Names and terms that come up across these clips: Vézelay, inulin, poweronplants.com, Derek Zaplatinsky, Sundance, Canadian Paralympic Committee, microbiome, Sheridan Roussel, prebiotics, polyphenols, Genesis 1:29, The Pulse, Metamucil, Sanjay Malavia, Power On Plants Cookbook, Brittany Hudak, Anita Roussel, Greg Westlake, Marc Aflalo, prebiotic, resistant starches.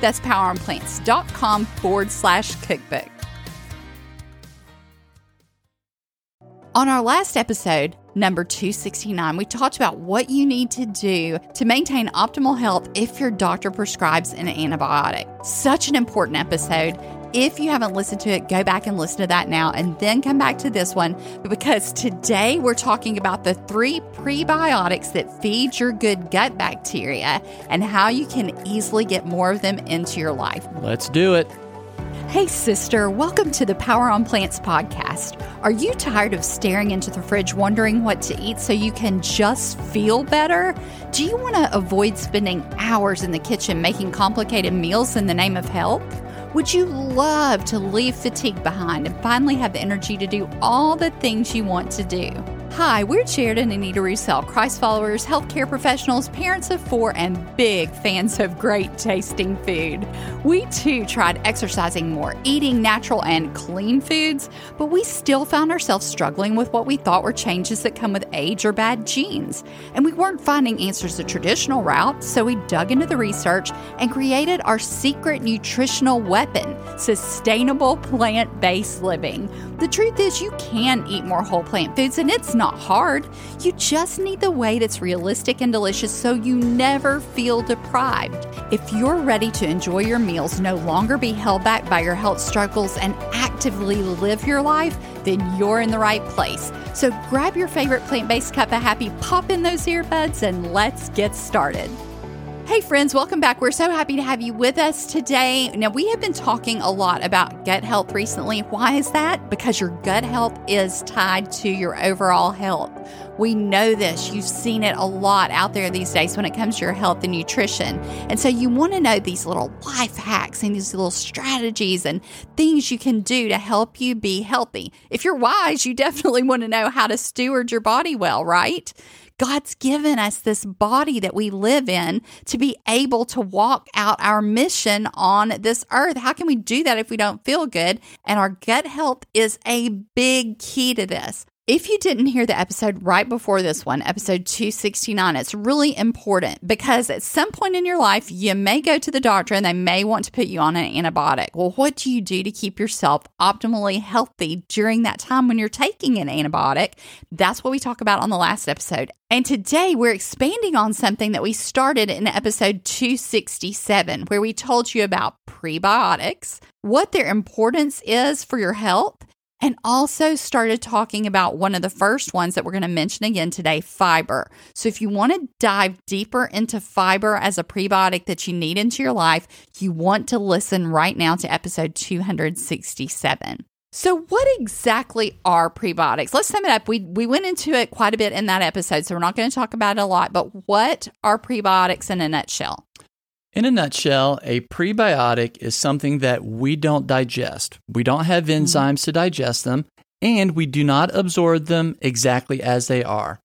That's poweronplants.com/cookbook. On our last episode, number 269, we talked about what you need to do to maintain optimal health if your doctor prescribes an antibiotic. Such an important episode. If you haven't listened to it, go back and listen to that now and then come back to this one, because today we're talking about the 3 prebiotics that feed your good gut bacteria and how you can easily get more of them into your life. Let's do it. Hey sister, welcome to the Power on Plants podcast. Are you tired of staring into the fridge wondering what to eat so you can just feel better? Do you want to avoid spending hours in the kitchen making complicated meals in the name of health? Would you love to leave fatigue behind and finally have the energy to do all the things you want to do? Hi, we're Sheridan and Anita Roussel, Christ followers, healthcare professionals, parents of 4, and big fans of great tasting food. We too tried exercising more, eating natural and clean foods, but we still found ourselves struggling with what we thought were changes that come with age or bad genes. And we weren't finding answers the traditional route, so we dug into the research and created our secret nutritional weapon, sustainable plant-based living. The truth is, you can eat more whole plant foods, and it's not hard. You just need the way that's realistic and delicious so you never feel deprived. If you're ready to enjoy your meals, no longer be held back by your health struggles, and actively live your life, then you're in the right place. So grab your favorite plant-based cup of happy, pop in those earbuds, and let's get started. Hey friends, welcome back. We're so happy to have you with us today. Now, we have been talking a lot about gut health recently. Why is that? Because your gut health is tied to your overall health. We know this. You've seen it a lot out there these days when it comes to your health and nutrition. And so you want to know these little life hacks and these little strategies and things you can do to help you be healthy. If you're wise, you definitely want to know how to steward your body well, right? God's given us this body that we live in to be able to walk out our mission on this earth. How can we do that if we don't feel good? And our gut health is a big key to this. If you didn't hear the episode right before this one, episode 269, it's really important because at some point in your life, you may go to the doctor and they may want to put you on an antibiotic. Well, what do you do to keep yourself optimally healthy during that time when you're taking an antibiotic? That's what we talk about on the last episode. And today we're expanding on something that we started in episode 267, where we told you about prebiotics, what their importance is for your health, and also started talking about one of the first ones that we're going to mention again today, fiber. So if you want to dive deeper into fiber as a prebiotic that you need into your life, you want to listen right now to episode 267. So what exactly are prebiotics? Let's sum it up. We went into it quite a bit in that episode, so we're not going to talk about it a lot, but what are prebiotics in a nutshell? In a nutshell, a prebiotic is something that we don't digest. We don't have enzymes to digest them, and we do not absorb them exactly as they are.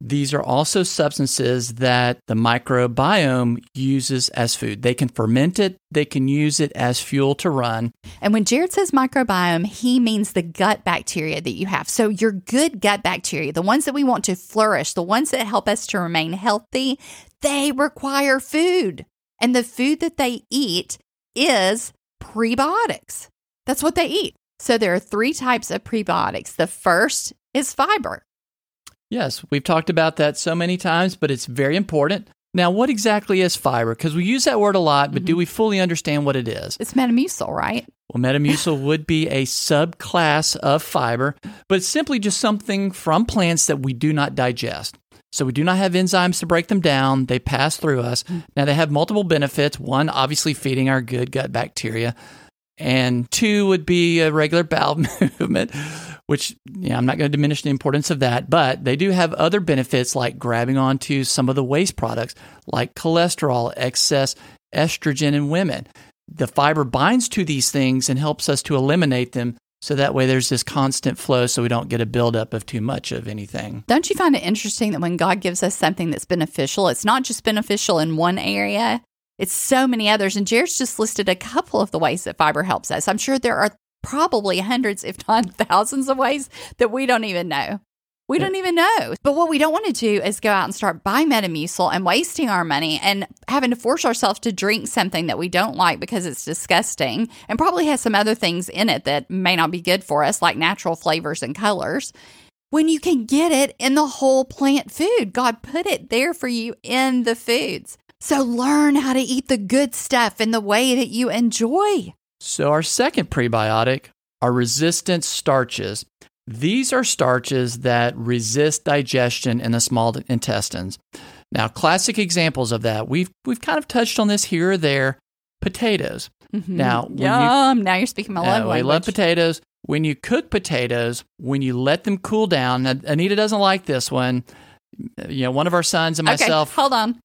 These are also substances that the microbiome uses as food. They can ferment it. They can use it as fuel to run. And when Jared says microbiome, he means the gut bacteria that you have. So your good gut bacteria, the ones that we want to flourish, the ones that help us to remain healthy, they require food. And the food that they eat is prebiotics. That's what they eat. So there are 3 types of prebiotics. The first is fiber. Yes, we've talked about that so many times, but it's very important. Now, what exactly is fiber? Because we use that word a lot, but do we fully understand what it is? It's Metamucil, right? Well, Metamucil would be a subclass of fiber, but it's simply just something from plants that we do not digest. So we do not have enzymes to break them down. They pass through us. Now, they have multiple benefits. One, obviously feeding our good gut bacteria. And two would be a regular bowel movement, which, I'm not going to diminish the importance of that, but they do have other benefits like grabbing onto some of the waste products like cholesterol, excess estrogen in women. The fiber binds to these things and helps us to eliminate them. So that way there's this constant flow so we don't get a buildup of too much of anything. Don't you find it interesting that when God gives us something that's beneficial, it's not just beneficial in one area? It's so many others. And Jared's just listed a couple of the ways that fiber helps us. I'm sure there are probably hundreds, if not thousands of ways that we don't even know. We don't even know. But what we don't want to do is go out and start buying Metamucil and wasting our money and having to force ourselves to drink something that we don't like because it's disgusting and probably has some other things in it that may not be good for us, like natural flavors and colors, when you can get it in the whole plant food. God put it there for you in the foods. So learn how to eat the good stuff in the way that you enjoy. So our second prebiotic are resistant starches. These are starches that resist digestion in the small intestines. Now, classic examples of that, we've kind of touched on this here or there, potatoes. Mm-hmm. Now, yum! Now you're speaking my love language. I love potatoes. When you cook potatoes, when you let them cool down, now, Anita doesn't like this one. One of our sons and myself. Okay, hold on.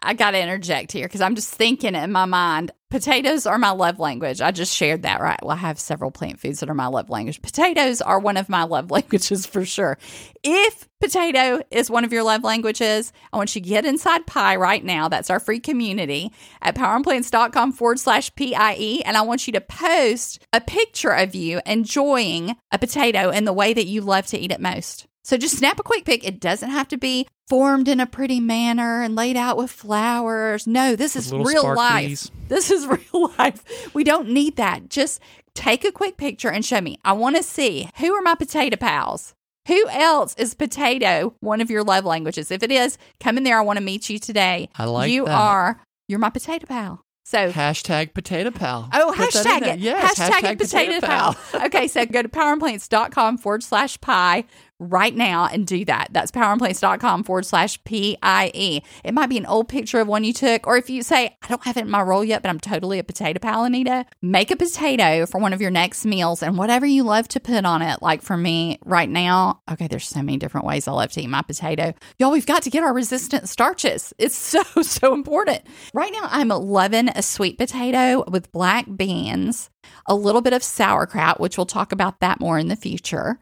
I got to interject here because I'm just thinking in my mind. Potatoes are my love language. I just shared that, right? Well, I have several plant foods that are my love language. Potatoes are one of my love languages for sure. If potato is one of your love languages, I want you to get inside PIE right now. That's our free community at poweronplants.com/PIE. And I want you to post a picture of you enjoying a potato in the way that you love to eat it most. So just snap a quick pic. It doesn't have to be formed in a pretty manner and laid out with flowers. No, this is real life. This is real life. We don't need that. Just take a quick picture and show me. I want to see, who are my potato pals? Who else is potato one of your love languages? If it is, come in there. I want to meet you today. I like you that. You're my potato pal. So hashtag potato pal. Oh, hashtag it. Yes, hashtag it potato pal. Okay, so go to poweronplants.com /PIE right now and do that. That's poweronplants.com /PIE. It might be an old picture of one you took, or if you say, I don't have it in my roll yet, but I'm totally a potato pal, Anita, make a potato for one of your next meals and whatever you love to put on it. Like for me right now, okay, there's so many different ways I love to eat my potato. Y'all, we've got to get our resistant starches. It's so important. Right now, I'm loving a sweet potato with black beans, a little bit of sauerkraut, which we'll talk about that more in the future.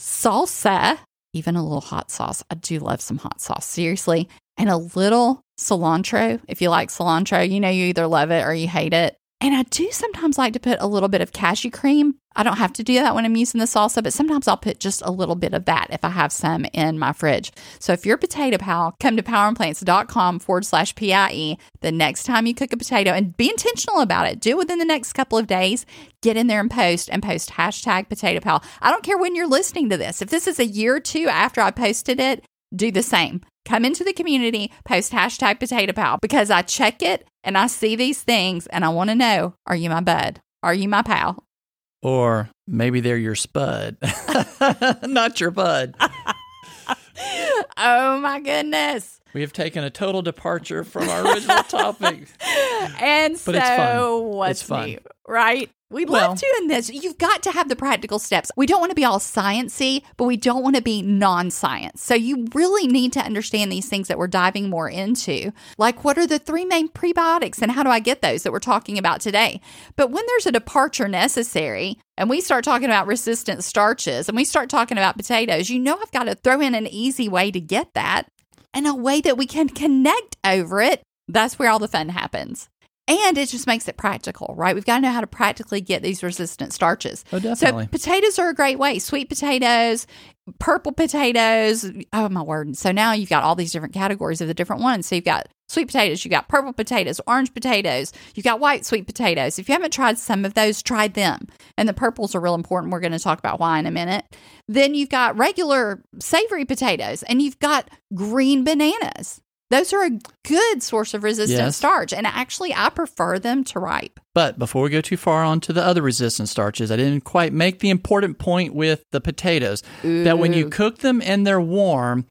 Salsa, even a little hot sauce. I do love some hot sauce, seriously. And a little cilantro. If you like cilantro, you either love it or you hate it. And I do sometimes like to put a little bit of cashew cream. I don't have to do that when I'm using the salsa, but sometimes I'll put just a little bit of that if I have some in my fridge. So if you're a potato pal, come to poweronplants.com /PIE the next time you cook a potato and be intentional about it. Do it within the next couple of days. Get in there and post hashtag potato pal. I don't care when you're listening to this. If this is a year or two after I posted it, do the same. Come into the community, post hashtag potato pal, because I check it and I see these things and I want to know, are you my bud? Are you my pal? Or maybe they're your spud, not your bud. Oh my goodness. We have taken a total departure from our original topic. And but so it's fun. What's it's new, fun. Right? We love doing this. You've got to have the practical steps. We don't want to be all sciencey, but we don't want to be non-science. So you really need to understand these things that we're diving more into. Like, what are the three main prebiotics and how do I get those that we're talking about today? But when there's a departure necessary and we start talking about resistant starches and we start talking about potatoes, I've got to throw in an easy way to get that and a way that we can connect over it. That's where all the fun happens. And it just makes it practical, right? We've got to know how to practically get these resistant starches. Oh, definitely. So potatoes are a great way. Sweet potatoes, purple potatoes. Oh, my word. So now you've got all these different categories of the different ones. So you've got sweet potatoes, you've got purple potatoes, orange potatoes, you've got white sweet potatoes. If you haven't tried some of those, try them. And the purples are real important. We're going to talk about why in a minute. Then you've got regular savory potatoes and you've got green bananas. Those are a good source of resistant starch, and actually, I prefer them to ripe. But before we go too far on to the other resistant starches, I didn't quite make the important point with the potatoes, that when you cook them and they're warm,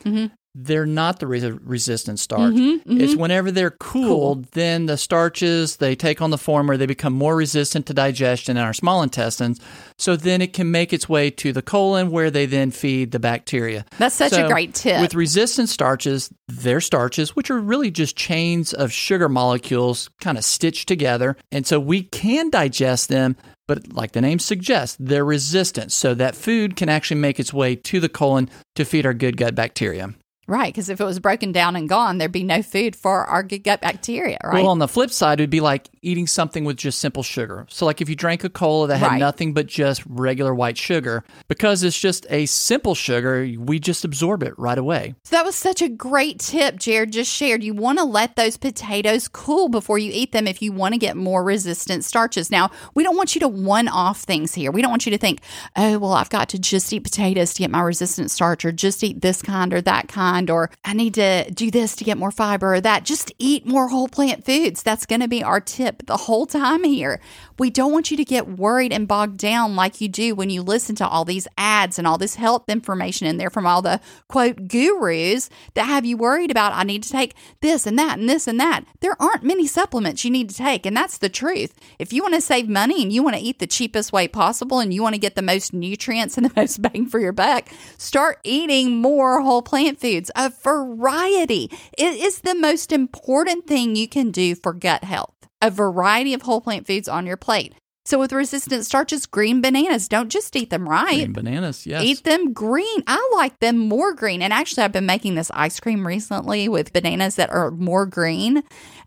they're not the resistant starch. Mm-hmm, mm-hmm. It's whenever they're cooled, then the starches, they take on the former, they become more resistant to digestion in our small intestines. So then it can make its way to the colon where they then feed the bacteria. That's such a great tip. With resistant starches, they're starches, which are really just chains of sugar molecules kind of stitched together. And so we can digest them, but like the name suggests, they're resistant. So that food can actually make its way to the colon to feed our good gut bacteria. Right, because if it was broken down and gone, there'd be no food for our good gut bacteria, right? Well, on the flip side, it would be like eating something with just simple sugar. So like if you drank a cola that had nothing but just regular white sugar, because it's just a simple sugar, we just absorb it right away. So that was such a great tip Jared just shared. You want to let those potatoes cool before you eat them if you want to get more resistant starches. Now, we don't want you to one-off things here. We don't want you to think, oh, well, I've got to just eat potatoes to get my resistant starch, or just eat this kind or that kind, or I need to do this to get more fiber or that. Just eat more whole plant foods. That's going to be our tip the whole time here. We don't want you to get worried and bogged down like you do when you listen to all these ads and all this health information in there from all the, quote, gurus that have you worried about, I need to take this and that and this and that. There aren't many supplements you need to take, and that's the truth. If you want to save money and you want to eat the cheapest way possible and you want to get the most nutrients and the most bang for your buck, start eating more whole plant foods. A variety. It is the most important thing you can do for gut health. A variety of whole plant foods on your plate. So with resistant starches, green bananas, don't just eat them, right? Green bananas, yes. Eat them green. I like them more green. And actually, I've been making this ice cream recently with bananas that are more green.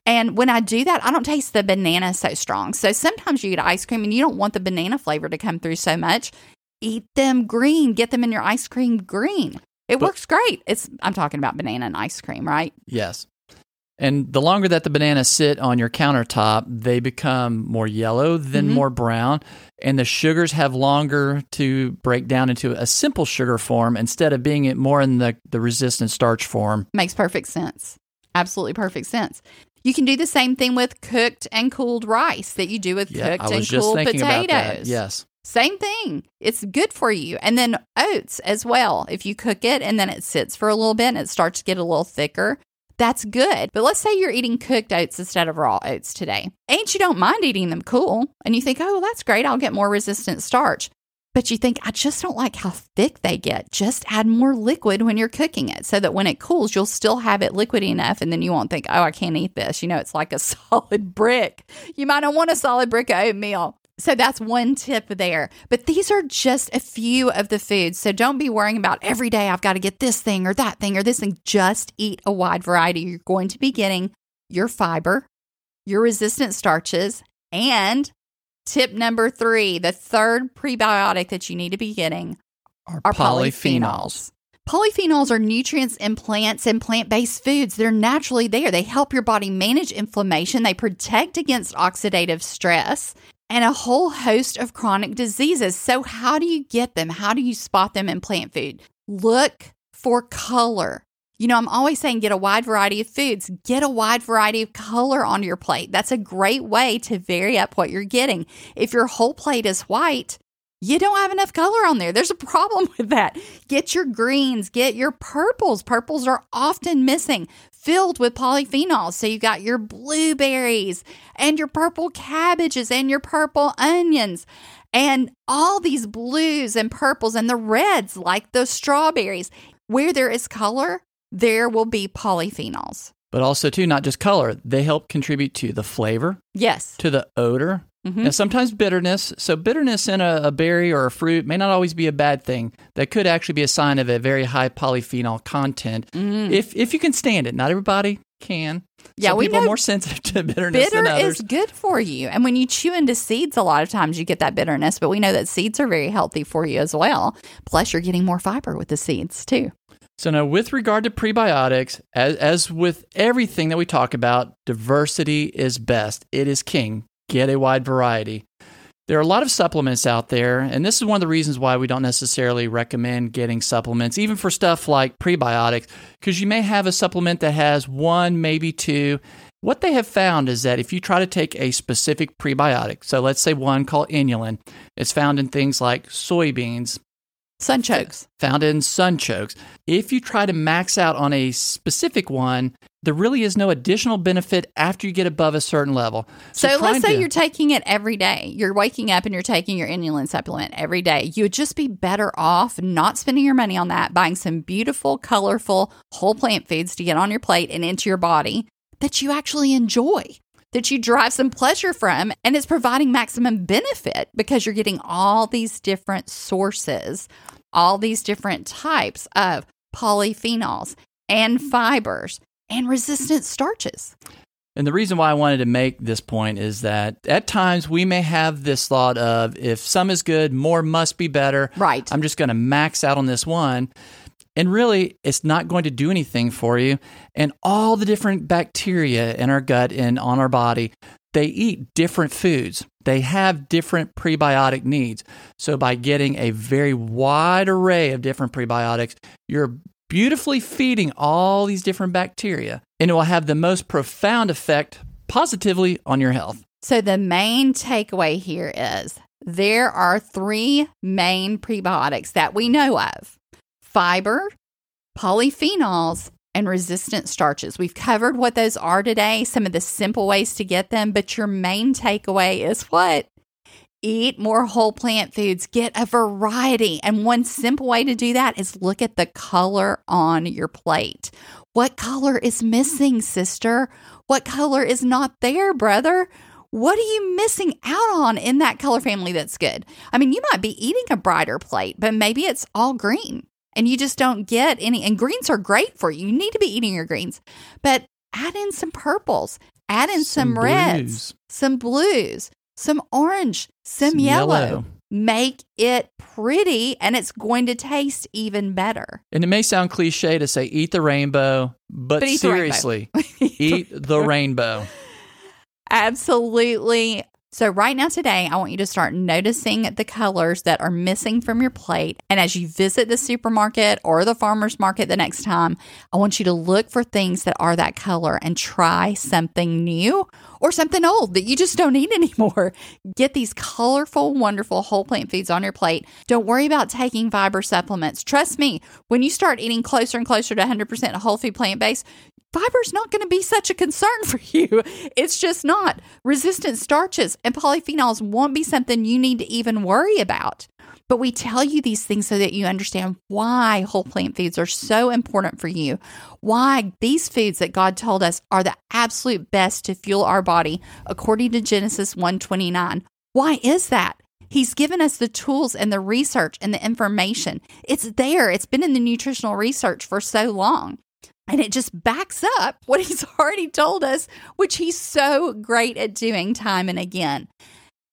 And when I do that, I don't taste the banana so strong. So sometimes you eat ice cream and you don't want the banana flavor to come through so much. Eat them green. Get them in your ice cream green. It works great. I'm talking about banana and ice cream, right? Yes. And the longer that the bananas sit on your countertop, they become more yellow, then more brown. And the sugars have longer to break down into a simple sugar form instead of being it more in the resistant starch form. Makes perfect sense. Absolutely perfect sense. You can do the same thing with cooked and cooled rice that you do with cooked and cooled potatoes. About that. Yes. Same thing. It's good for you. And then oats as well. If you cook it and then it sits for a little bit and it starts to get a little thicker, that's good. But let's say you're eating cooked oats instead of raw oats today. And you don't mind eating them cool. And you think, oh, well, that's great. I'll get more resistant starch. But you think, I just don't like how thick they get. Just add more liquid when you're cooking it so that when it cools, you'll still have it liquidy enough. And then you won't think, oh, I can't eat this. You know, it's like a solid brick. You might not want a solid brick of oatmeal. So that's one tip there. But these are just a few of the foods. So don't be worrying about every day I've got to get this thing or that thing or this thing. Just eat a wide variety. You're going to be getting your fiber, your resistant starches, and tip number 3, the third prebiotic that you need to be getting are polyphenols. Polyphenols are nutrients in plants and plant-based foods. They're naturally there. They help your body manage inflammation. They protect against oxidative stress and a whole host of chronic diseases. So how do you get them? How do you spot them in plant food? Look for color. You know, I'm always saying get a wide variety of foods. Get a wide variety of color on your plate. That's a great way to vary up what you're getting. If your whole plate is white, you don't have enough color on there. There's a problem with that. Get your greens. Get your purples. Purples are often missing. Filled with polyphenols. So you got your blueberries and your purple cabbages and your purple onions and all these blues and purples and the reds like the strawberries. Where there is color, there will be polyphenols. But also, too, not just color. They help contribute to the flavor. Yes. To the odor. Mm-hmm. And sometimes bitterness. So bitterness in a berry or a fruit may not always be a bad thing. That could actually be a sign of a very high polyphenol content. Mm-hmm. If you can stand it. Not everybody can. Yeah, some people are more sensitive to bitterness than others. Bitter is good for you. And when you chew into seeds, a lot of times you get that bitterness. But we know that seeds are very healthy for you as well. Plus, you're getting more fiber with the seeds, too. So now with regard to prebiotics, as with everything that we talk about, diversity is best. It is king. Get a wide variety. There are a lot of supplements out there, and this is one of the reasons why we don't necessarily recommend getting supplements, even for stuff like prebiotics, because you may have a supplement that has one, maybe two. What they have found is that if you try to take a specific prebiotic, so let's say one called inulin, it's found in things like soybeans, Sunchokes, found in sunchokes. If you try to max out on a specific one, there really is no additional benefit after you get above a certain level. So let's say you're taking it every day. You're waking up and you're taking your inulin supplement every day. You would just be better off not spending your money on that, buying some beautiful, colorful, whole plant foods to get on your plate and into your body that you actually enjoy, that you derive some pleasure from, and it's providing maximum benefit because you're getting all these different sources, all these different types of polyphenols and fibers and resistant starches. And the reason why I wanted to make this point is that at times we may have this thought of, if some is good, more must be better. Right. I'm just going to max out on this one. And really, it's not going to do anything for you. And all the different bacteria in our gut and on our body, they eat different foods. They have different prebiotic needs. So by getting a very wide array of different prebiotics, you're beautifully feeding all these different bacteria. And it will have the most profound effect positively on your health. So the main takeaway here is there are three main prebiotics that we know of: fiber, polyphenols, and resistant starches. We've covered what those are today, some of the simple ways to get them, but your main takeaway is what? Eat more whole plant foods, get a variety. And one simple way to do that is look at the color on your plate. What color is missing, sister? What color is not there, brother? What are you missing out on in that color family that's good? I mean, you might be eating a brighter plate, but maybe it's all green. And you just don't get any, and greens are great for you. You need to be eating your greens, but add in some purples, add in some reds, some blues, some orange, some yellow. Make it pretty, and it's going to taste even better. And it may sound cliche to say eat the rainbow, but seriously, eat the rainbow. Absolutely. So right now today, I want you to start noticing the colors that are missing from your plate. And as you visit the supermarket or the farmer's market the next time, I want you to look for things that are that color and try something new or something old that you just don't eat anymore. Get these colorful, wonderful whole plant foods on your plate. Don't worry about taking fiber supplements. Trust me, when you start eating closer and closer to 100% whole food plant-based, fiber's not going to be such a concern for you. It's just not. Resistant starches and polyphenols won't be something you need to even worry about. But we tell you these things so that you understand why whole plant foods are so important for you, why these foods that God told us are the absolute best to fuel our body according to Genesis 1:29. Why is that? He's given us the tools and the research and the information. It's there. It's been in the nutritional research for so long. And it just backs up what he's already told us, which he's so great at doing time and again.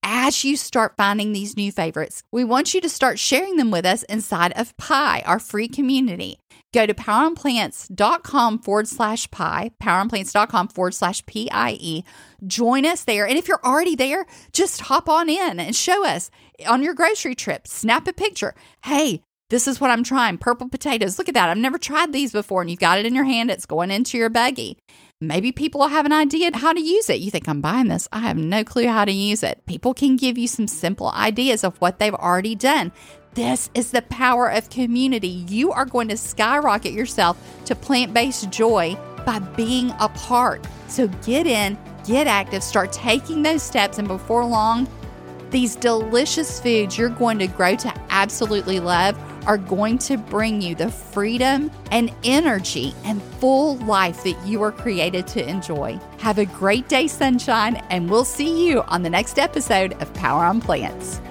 As you start finding these new favorites, we want you to start sharing them with us inside of Pi, our free community. Go to poweronplants.com/Pi, poweronplants.com/PIE. Join us there. And if you're already there, just hop on in and show us on your grocery trip. Snap a picture. Hey, this is what I'm trying. Purple potatoes. Look at that. I've never tried these before. And you've got it in your hand. It's going into your buggy. Maybe people have an idea how to use it. You think, I'm buying this. I have no clue how to use it. People can give you some simple ideas of what they've already done. This is the power of community. You are going to skyrocket yourself to plant-based joy by being a part. So get in, get active, start taking those steps. And before long, these delicious foods you're going to grow to absolutely love are going to bring you the freedom and energy and full life that you were created to enjoy. Have a great day, sunshine, and we'll see you on the next episode of Power on Plants.